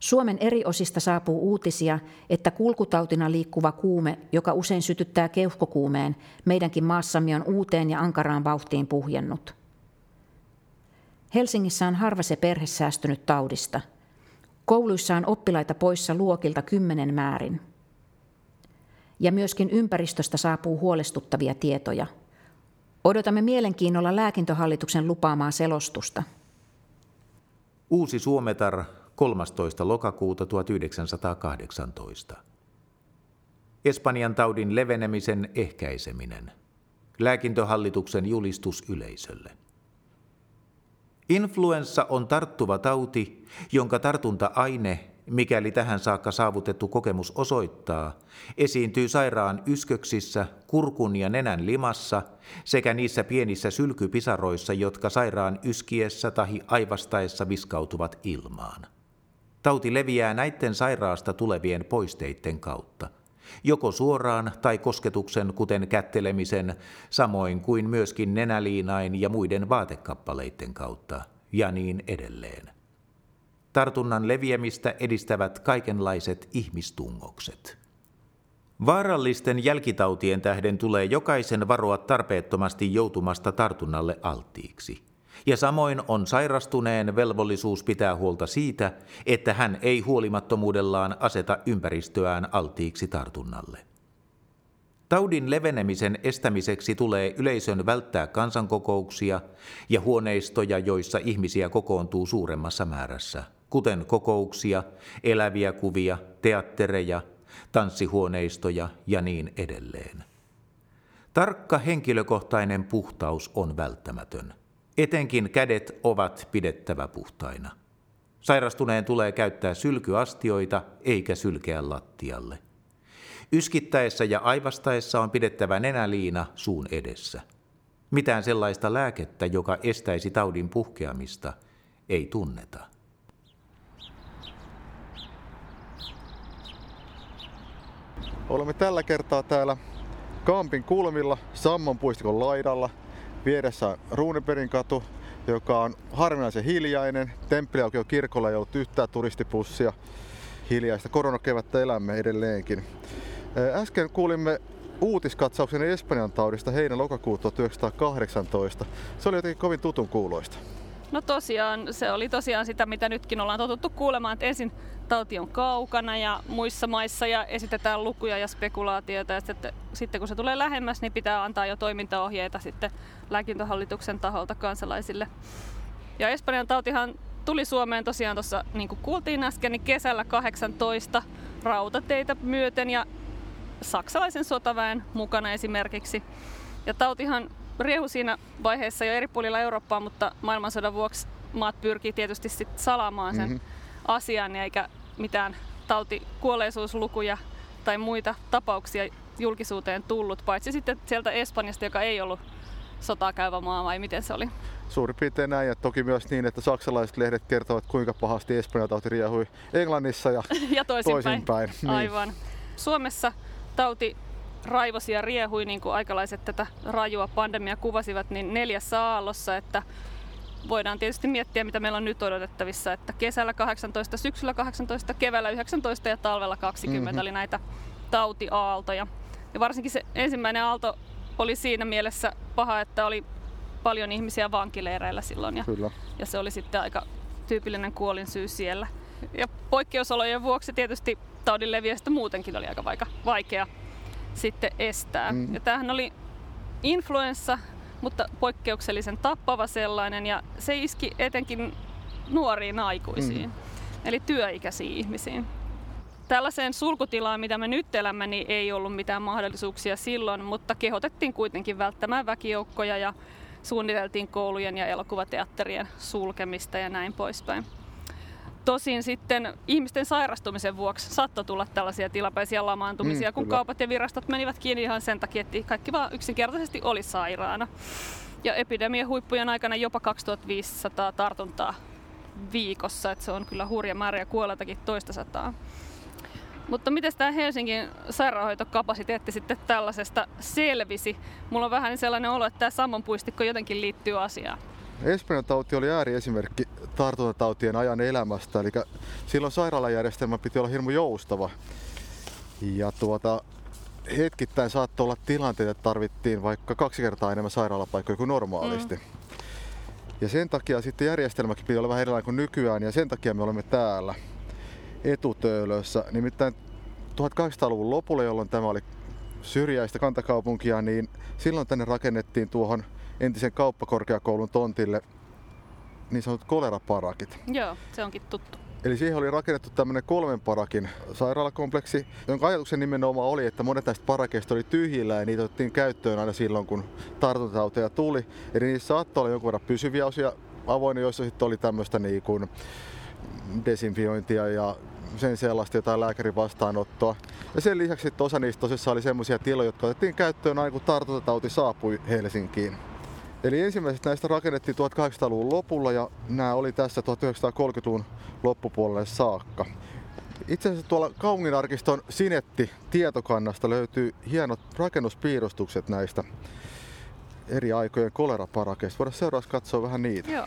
Suomen eri osista saapuu uutisia, että kulkutautina liikkuva kuume, joka usein sytyttää keuhkokuumeen, meidänkin maassamme on uuteen ja ankaraan vauhtiin puhjennut. Helsingissä on harva se perhe säästynyt taudista. Kouluissa on oppilaita poissa luokilta kymmenen määrin. Ja myöskin ympäristöstä saapuu huolestuttavia tietoja. Odotamme mielenkiinnolla lääkintöhallituksen lupaamaa selostusta. Uusi Suometar kolmastoista lokakuuta tuhatyhdeksänsataakahdeksantoista. Espanjan taudin levenemisen ehkäiseminen. Lääkintöhallituksen julistus yleisölle. Influenssa on tarttuva tauti, jonka tartunta-aine, mikäli tähän saakka saavutettu kokemus osoittaa, esiintyy sairaan ysköksissä, kurkun ja nenän limassa sekä niissä pienissä sylkypisaroissa, jotka sairaan yskiessä tai aivastaessa viskautuvat ilmaan. Tauti leviää näiden sairaasta tulevien poisteiden kautta, joko suoraan tai kosketuksen, kuten kättelemisen, samoin kuin myöskin nenäliinain ja muiden vaatekappaleiden kautta, ja niin edelleen. Tartunnan leviämistä edistävät kaikenlaiset ihmistungokset. Vaarallisten jälkitautien tähden tulee jokaisen varoa tarpeettomasti joutumasta tartunnalle alttiiksi. Ja samoin on sairastuneen velvollisuus pitää huolta siitä, että hän ei huolimattomuudellaan aseta ympäristöään alttiiksi tartunnalle. Taudin levenemisen estämiseksi tulee yleisön välttää kansankokouksia ja huoneistoja, joissa ihmisiä kokoontuu suuremmassa määrässä, kuten kokouksia, eläviä kuvia, teattereja, tanssihuoneistoja ja niin edelleen. Tarkka henkilökohtainen puhtaus on välttämätön. Etenkin kädet ovat pidettävä puhtaina. Sairastuneen tulee käyttää sylkyastioita eikä sylkeä lattialle. Yskittäessä ja aivastaessa on pidettävä nenäliina suun edessä. Mitään sellaista lääkettä, joka estäisi taudin puhkeamista, ei tunneta. Olemme tällä kertaa täällä Kampin kulmilla Sammonpuistikon laidalla. Vieressä Runeberginkatu, joka on harvinaisen hiljainen. Temppeliaukion kirkolla ei ollut yhtään turistipussia. Hiljaista koronakevättä elämme edelleenkin. Äsken kuulimme uutiskatsauksen Espanjan taudista heinä-lokakuuta tuhatyhdeksänsataakahdeksantoista. Se oli jotenkin kovin tutun kuuloista. No tosiaan, se oli tosiaan sitä, mitä nytkin ollaan totuttu kuulemaan, että ensin tauti on kaukana ja muissa maissa ja esitetään lukuja ja spekulaatioita. Ja sitten, sitten kun se tulee lähemmäs, niin pitää antaa jo toimintaohjeita sitten lääkintöhallituksen taholta kansalaisille. Ja Espanjan tautihan tuli Suomeen tosiaan tuossa, niin kuin kuultiin äsken, niin kesällä kahdeksantoista rautateitä myöten ja saksalaisen sotaväen mukana esimerkiksi. Ja tautihan riehu siinä vaiheessa jo eri puolilla Eurooppaa, mutta maailmansodan vuoksi maat pyrkii tietysti sit salaamaan sen mm-hmm. asian, eikä mitään tautikuolleisuuslukuja tai muita tapauksia julkisuuteen tullut, paitsi sitten sieltä Espanjasta, joka ei ollut sotaa käyvä maa, vai miten se oli? Suurin piirtein näin, ja toki myös niin, että saksalaiset lehdet kertovat, kuinka pahasti Espanjan tauti riehui Englannissa ja, ja toisinpäin. toisinpäin. Niin. Aivan. Suomessa tauti raivosi ja riehui, niin kuin aikalaiset tätä rajua pandemia kuvasivat, niin neljässä aallossa, että voidaan tietysti miettiä, mitä meillä on nyt odotettavissa, että kesällä kahdeksantoista, syksyllä kahdeksantoista, keväällä yhdeksäntoista ja talvella kaksikymmentä mm-hmm. oli näitä tautiaaltoja. Ja varsinkin se ensimmäinen aalto oli siinä mielessä paha, että oli paljon ihmisiä vankileireillä silloin ja, ja se oli sitten aika tyypillinen kuolinsyy siellä. Ja poikkeusolojen vuoksi tietysti taudin leviästä muutenkin oli aika vaikea, vaikea sitten estää. Mm. Ja tämähän oli influenssa, mutta poikkeuksellisen tappava sellainen ja se iski etenkin nuoriin aikuisiin, mm. eli työikäisiin ihmisiin. Tällaiseen sulkutilaan, mitä me nyt elämme, niin ei ollut mitään mahdollisuuksia silloin, mutta kehotettiin kuitenkin välttämään väkijoukkoja ja suunniteltiin koulujen ja elokuvateatterien sulkemista ja näin poispäin. Tosin sitten ihmisten sairastumisen vuoksi saattoi tulla tällaisia tilapäisiä lamaantumisia, mm, kun kyllä. kaupat ja virastot menivät kiinni ihan sen takia, että kaikki vaan yksinkertaisesti oli sairaana. Ja epidemian huippujen aikana jopa kaksituhattaviisisataa tartuntaa viikossa, että se on kyllä hurja määrä ja kuolleitakin toista sataa. Mutta miten tämä Helsingin sairaanhoitokapasiteetti sitten tällaisesta selvisi? Mulla on vähän sellainen olo, että tämä sammonpuistikko jotenkin liittyy asiaan. Espanjan tauti oli ääriesimerkki tartuntatautien ajan elämästä, eli silloin sairaalajärjestelmä piti olla hirmu joustava. Ja tuota, hetkittäin saattoi olla tilanteita, että tarvittiin vaikka kaksi kertaa enemmän sairaalapaikkoja kuin normaalisti. Mm. Ja sen takia sitten järjestelmäkin piti olla vähän erilainen kuin nykyään, ja sen takia me olemme täällä etutöölössä. Nimittäin tuhatkahdeksansataaluvun lopulla, jolloin tämä oli syrjäistä kantakaupunkia, niin silloin tänne rakennettiin tuohon entisen kauppakorkeakoulun tontille niin sanotut koleraparakit. Joo, se onkin tuttu. Eli siihen oli rakennettu tämmöinen kolmen parakin sairaalakompleksi, jonka ajatuksen nimenomaan oli, että monet näistä parakeista oli tyhjillä ja niitä otettiin käyttöön aina silloin, kun tartuntatauteja tuli. Eli niissä saattoi olla jonkun verran pysyviä osia avoinna, joissa sitten oli tämmöistä niin kuin desinfiointia ja sen sellaista jotain lääkärin vastaanottoa. Ja sen lisäksi osa niistä tosissaan oli semmoisia tiloja, jotka otettiin käyttöön aina, kun tartuntatauti saapui Helsinkiin. Eli ensimmäiset näistä rakennettiin tuhatkahdeksansataaluvun lopulla ja nämä oli tässä tuhatyhdeksänsataakolmekymmentäluvun loppupuolelle saakka. Itse asiassa tuolla kaupunginarkiston Sinetti-tietokannasta löytyy hienot rakennuspiirustukset näistä eri aikojen koleraparakeista. Voidaan seuraavaksi katsoa vähän niitä. Joo.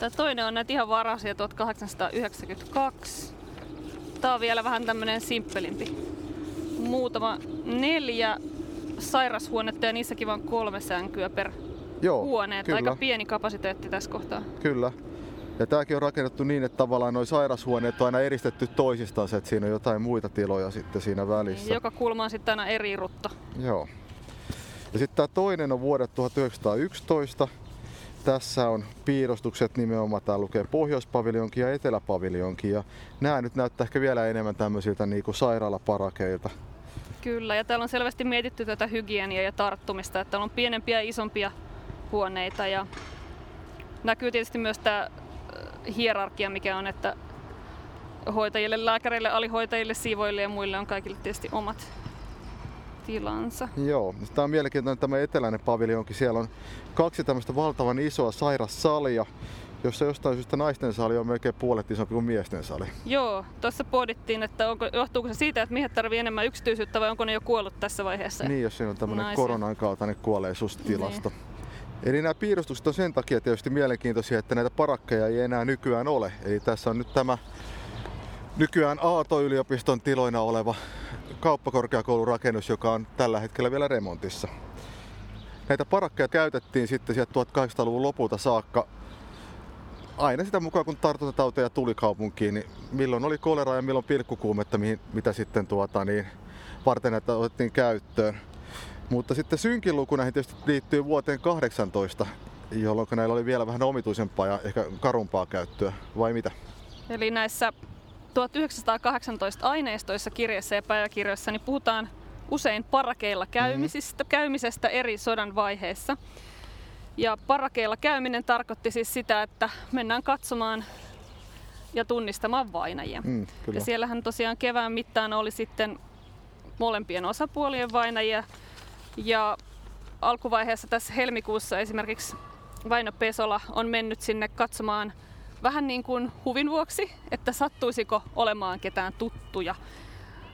Tämä toinen on näitä ihan varasia tuhatkahdeksansataayhdeksänkymmentäkaksi. Tämä on vielä vähän tämmöinen simppelimpi. Muutama neljä sairashuonetta ja niissäkin vain kolme sänkyä per Joo, huone. Aika pieni kapasiteetti tässä kohtaa. Kyllä. Ja tämäkin on rakennettu niin, että tavallaan nuo sairashuoneet on aina eristetty toisistaan, että siinä on jotain muita tiloja sitten siinä välissä. Joka kulma on sitten aina eri rutto. Joo. Ja sitten tämä toinen on vuodet tuhatyhdeksänsataayksitoista. Tässä on piirustukset nimenomaan, tää lukee pohjoispaviljonkin ja eteläpaviljonkin ja nämä nyt näyttää ehkä vielä enemmän tämmöisiltä niinku sairaalaparakeilta. Kyllä, ja täällä on selvästi mietitty tätä hygieniaa ja tarttumista, että täällä on pienempiä ja isompia huoneita ja näkyy tietysti myös tää hierarkia, mikä on, että hoitajille, lääkäreille, alihoitajille, siivoille ja muille on kaikille tietysti omat tilansa. Joo, tämä on mielenkiintoinen tämä eteläinen paviljonkin. Siellä on kaksi tämmöistä valtavan isoa sairassalia, jossa jostain syystä naisten sali on melkein puolet isompi kuin miesten sali. Joo, tuossa pohdittiin, että onko, johtuuko se siitä, että miehet tarvii enemmän yksityisyyttä vai onko ne jo kuollut tässä vaiheessa? Niin, jos siinä on tämmöinen koronan kaltainen kuolleisuustilasto. Niin. Eli nämä piirustukset on sen takia tietysti mielenkiintoisia, että näitä parakkeja ei enää nykyään ole. Eli tässä on nyt tämä nykyään Aalto-yliopiston tiloina oleva kauppakorkeakoulun rakennus, joka on tällä hetkellä vielä remontissa. Näitä parakkeja käytettiin sitten sieltä tuhatkahdeksansataaluvun lopulta saakka aina sitä mukaan, kun tartuntatauteja tuli kaupunkiin, niin milloin oli koleraa ja milloin pilkkukuumetta, mihin, mitä sitten tuota, niin, varten näitä otettiin käyttöön. Mutta sitten synkin luku näihin tietysti liittyy vuoteen kahdeksantoista, jolloin näillä oli vielä vähän omituisempaa ja ehkä karumpaa käyttöä, vai mitä? Eli näissä tuhatyhdeksänsataakahdeksantoista aineistoissa, kirjeissä ja päiväkirjoissa niin puhutaan usein parakeilla käymisistä, mm-hmm. käymisestä eri sodan vaiheissa. Ja parakeilla käyminen tarkoitti siis sitä, että mennään katsomaan ja tunnistamaan vainajia. Mm, ja siellähän tosiaan kevään mittaan oli sitten molempien osapuolien vainajia. Ja alkuvaiheessa tässä helmikuussa esimerkiksi Vaino Pesola on mennyt sinne katsomaan vähän niin kuin huvin vuoksi, että sattuisiko olemaan ketään tuttuja.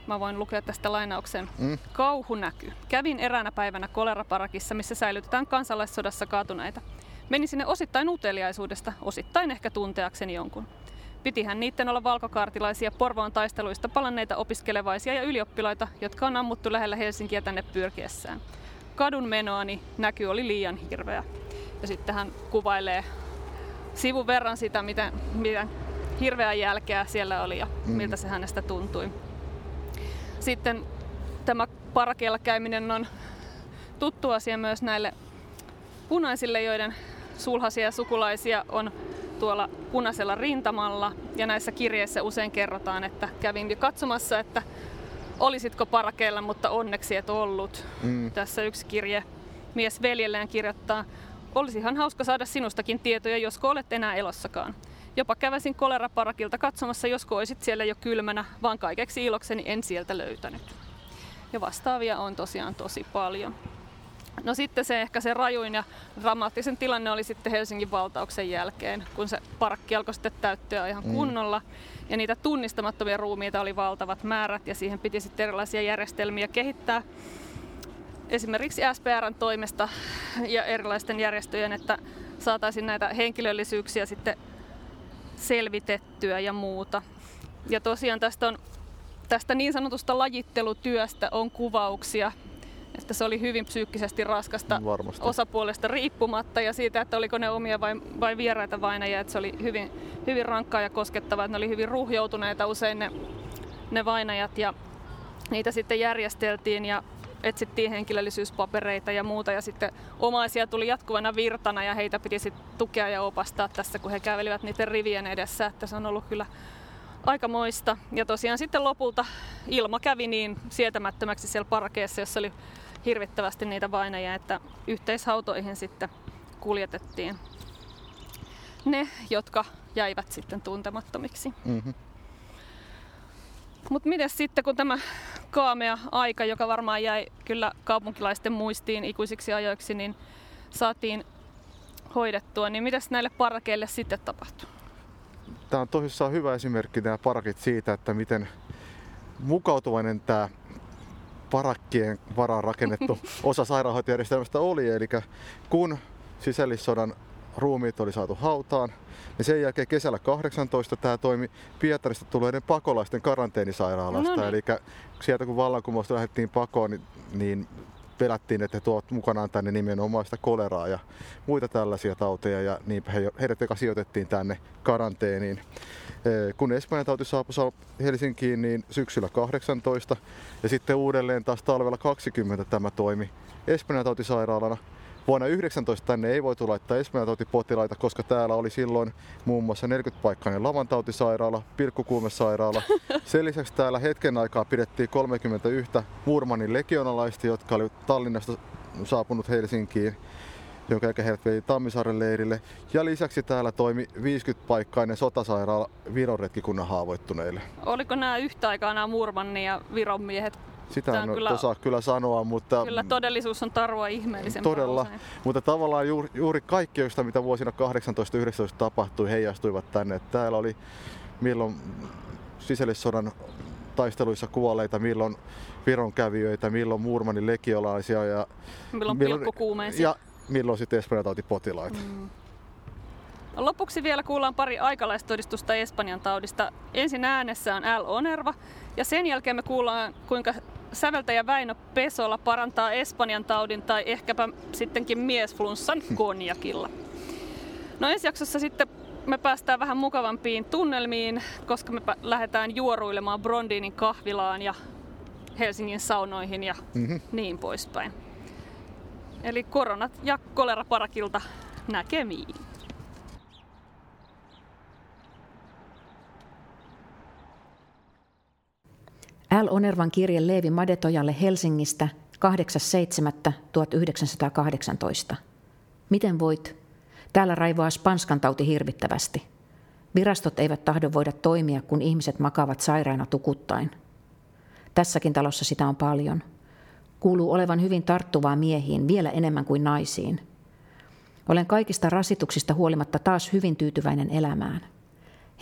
Mä voin lukea tästä lainauksen. Mm. Kauhu näkyy. Kävin eräänä päivänä koleraparakissa, missä säilytetään kansalaissodassa kaatuneita. Menin sinne osittain uteliaisuudesta, osittain ehkä tunteakseni jonkun. Pitihän niitten olla valkokaartilaisia Porvoon taisteluista palanneita opiskelevaisia ja ylioppilaita, jotka on ammuttu lähellä Helsinkiä tänne pyrkiessään. Kadun menoani näky oli liian hirveä. Ja sitten hän kuvailee sivun verran sitä, miten, miten hirveää jälkeä siellä oli ja miltä se hänestä tuntui. Sitten tämä parkeilla käyminen on tuttu asia myös näille punaisille, joiden sulhasia ja sukulaisia on tuolla punaisella rintamalla. Ja näissä kirjeissä usein kerrotaan, että kävin jo katsomassa, että olisitko parkeilla, mutta onneksi et ollut. Mm. Tässä yksi kirje mies veljelleen kirjoittaa, olisihan hauska saada sinustakin tietoja, josko olet enää elossakaan. Jopa käväsin koleraparakilta katsomassa, josko olisit siellä jo kylmänä, vaan kaikeksi ilokseni en sieltä löytänyt. Ja vastaavia on tosiaan tosi paljon. No sitten se ehkä se rajuin ja dramaattisen tilanne oli sitten Helsingin valtauksen jälkeen, kun se parkki alkoi sitten täyttyä ihan kunnolla. Ja niitä tunnistamattomia ruumiita oli valtavat määrät ja siihen piti sitten erilaisia järjestelmiä kehittää. Esimerkiksi S P R:n toimesta ja erilaisten järjestöjen, että saataisiin näitä henkilöllisyyksiä sitten selvitettyä ja muuta. Ja tosiaan tästä, on, tästä niin sanotusta lajittelutyöstä on kuvauksia, että se oli hyvin psyykkisesti raskasta varmasti osapuolesta riippumatta ja siitä, että oliko ne omia vai, vai vieraita vainajia, että se oli hyvin, hyvin rankkaa ja koskettavaa, että ne oli hyvin ruhjoutuneita usein ne, ne vainajat ja niitä sitten järjesteltiin ja etsittiin henkilöllisyyspapereita ja muuta ja sitten omaisia tuli jatkuvana virtana ja heitä piti sitten tukea ja opastaa tässä, kun he kävelivät niiden rivien edessä, että se on ollut kyllä aikamoista. Ja tosiaan sitten lopulta ilma kävi niin sietämättömäksi siellä parkeessa, jossa oli hirvittävästi niitä vainajia, että yhteishautoihin sitten kuljetettiin ne, jotka jäivät sitten tuntemattomiksi. Mm-hmm. Mutta miten sitten, kun tämä kaamea aika, joka varmaan jäi kyllä kaupunkilaisten muistiin ikuisiksi ajoiksi, niin saatiin hoidettua, niin mitäs näille parkeille sitten tapahtui? Tämä on tosissaan hyvä esimerkki nämä parkit siitä, että miten mukautuvainen tämä parakkien varaan rakennettu osa sairaanhoitojärjestelmästä oli. Eli kun sisällissodan ruumiit oli saatu hautaan, ja sen jälkeen kesällä kahdeksantoista tämä toimi Pietarista tulleiden pakolaisten karanteenisairaalasta. No niin. Eli sieltä kun vallankumousta lähdettiin pakoon, niin, niin pelättiin, että he tuovat mukanaan tänne nimenomaan sitä koleraa ja muita tällaisia tauteja. Ja niinpä he, heidät joka sijoitettiin tänne karanteeniin. Kun Espanjan tauti saapui Helsinkiin, niin syksyllä kahdeksantoista ja sitten uudelleen taas talvella kaksikymmentä tämä toimi Espanjan tautisairaalana. Vuonna yhdeksäntoista tänne ei voitu laittaa espanjantautipotilaita, koska täällä oli silloin muun muassa neljäkymmentäpaikkainen lavantautisairaala, pilkkukuumesairaala. Sen lisäksi täällä hetken aikaa pidettiin kolmekymmentäyksi Murmanin legionalaista, jotka oli Tallinnasta saapunut Helsinkiin, jonka jälkeen heidät vei Tammisaaren leirille. Ja lisäksi täällä toimi viisikymmentäpaikkainen sotasairaala Viron retkikunnan haavoittuneille. Oliko nämä yhtä aikaa nämä Murmannin ja Viron miehet? Sitä en kyllä, osaa kyllä sanoa, mutta... Kyllä todellisuus on tarvoa ihmeellisempää. Todella, usein. Mutta tavallaan juuri, juuri kaikki, joista mitä vuosina kahdeksantoista yhdeksäntoista tapahtui, heijastuivat tänne. Täällä oli milloin sisällissodan taisteluissa kuolleita, milloin Viron kävijöitä, milloin Murmanin legiolaisia ja... Milloin pilkkukuumeisia. Ja milloin sitten espanjatautipotilaita. Mm. Lopuksi vielä kuullaan pari aikalaistodistusta Espanjan taudista. Ensin äänessä on L. Onerva ja sen jälkeen me kuullaan, kuinka säveltäjä Vaino Pesola parantaa Espanjan taudin tai ehkäpä sittenkin miesflunssan konjakilla. No ensi jaksossa sitten me päästään vähän mukavampiin tunnelmiin, koska me lähdetään juoruilemaan Brondinin kahvilaan ja Helsingin saunoihin ja mm-hmm. niin poispäin. Eli koronat ja koleraparakilta näkemiin. L. Onervan kirje Leevi Madetojalle Helsingistä kahdeksas seitsemättä tuhatyhdeksänsataakahdeksantoista. Miten voit? Täällä raivoaa spanskan tauti hirvittävästi. Virastot eivät tahdo voida toimia, kun ihmiset makaavat sairaana tukuttain. Tässäkin talossa sitä on paljon. Kuuluu olevan hyvin tarttuvaa miehiin, vielä enemmän kuin naisiin. Olen kaikista rasituksista huolimatta taas hyvin tyytyväinen elämään.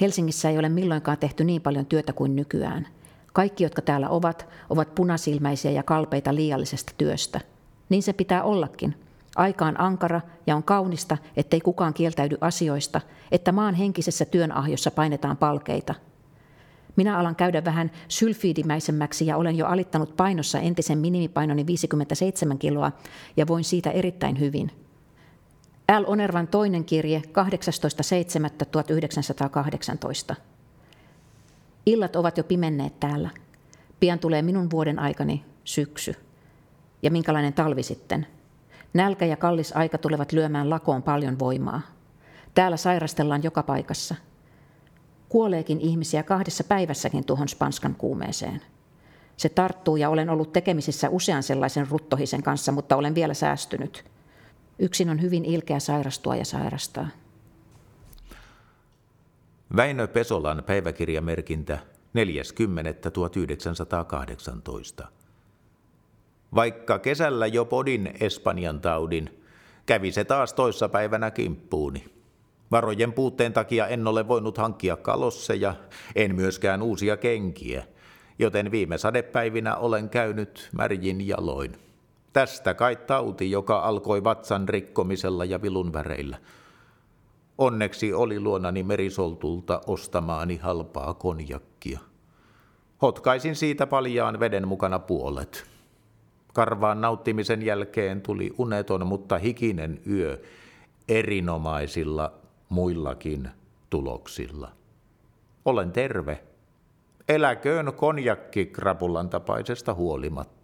Helsingissä ei ole milloinkaan tehty niin paljon työtä kuin nykyään. Kaikki, jotka täällä ovat, ovat punasilmäisiä ja kalpeita liiallisesta työstä. Niin se pitää ollakin. Aika on ankara ja on kaunista, ettei kukaan kieltäydy asioista, että maan henkisessä työnahjossa painetaan palkeita. Minä alan käydä vähän sylfiidimäisemmäksi ja olen jo alittanut painossa entisen minimipainoni viisikymmentäseitsemän kiloa ja voin siitä erittäin hyvin. L. Onervan toinen kirje kahdeksastoista seitsemättä tuhatyhdeksänsataakahdeksantoista. Illat ovat jo pimenneet täällä. Pian tulee minun vuoden aikani syksy. Ja minkälainen talvi sitten? Nälkä ja kallis aika tulevat lyömään lakoon paljon voimaa. Täällä sairastellaan joka paikassa. Kuoleekin ihmisiä kahdessa päivässäkin tuohon Spanskan kuumeeseen. Se tarttuu ja olen ollut tekemisissä usean sellaisen ruttohisen kanssa, mutta olen vielä säästynyt. Yksin on hyvin ilkeä sairastua ja sairastaa. Väinö Pesolan päiväkirjamerkintä neljäs kymmenettä tuhatyhdeksänsataakahdeksantoista. Vaikka kesällä jo podin Espanjan taudin, kävi se taas toissapäivänä kimppuuni. Varojen puutteen takia en ole voinut hankkia kalosseja, en myöskään uusia kenkiä, joten viime sadepäivinä olen käynyt märjin jaloin. Tästä kai tauti, joka alkoi vatsan rikkomisella ja vilun väreillä. Onneksi oli luonani Merisoltulta ostamaani halpaa konjakkia. Hotkaisin siitä paljaan veden mukana puolet. Karvaan nauttimisen jälkeen tuli uneton, mutta hikinen yö erinomaisilla muillakin tuloksilla. Olen terve. Eläköön konjakkikrapulan tapaisesta huolimatta.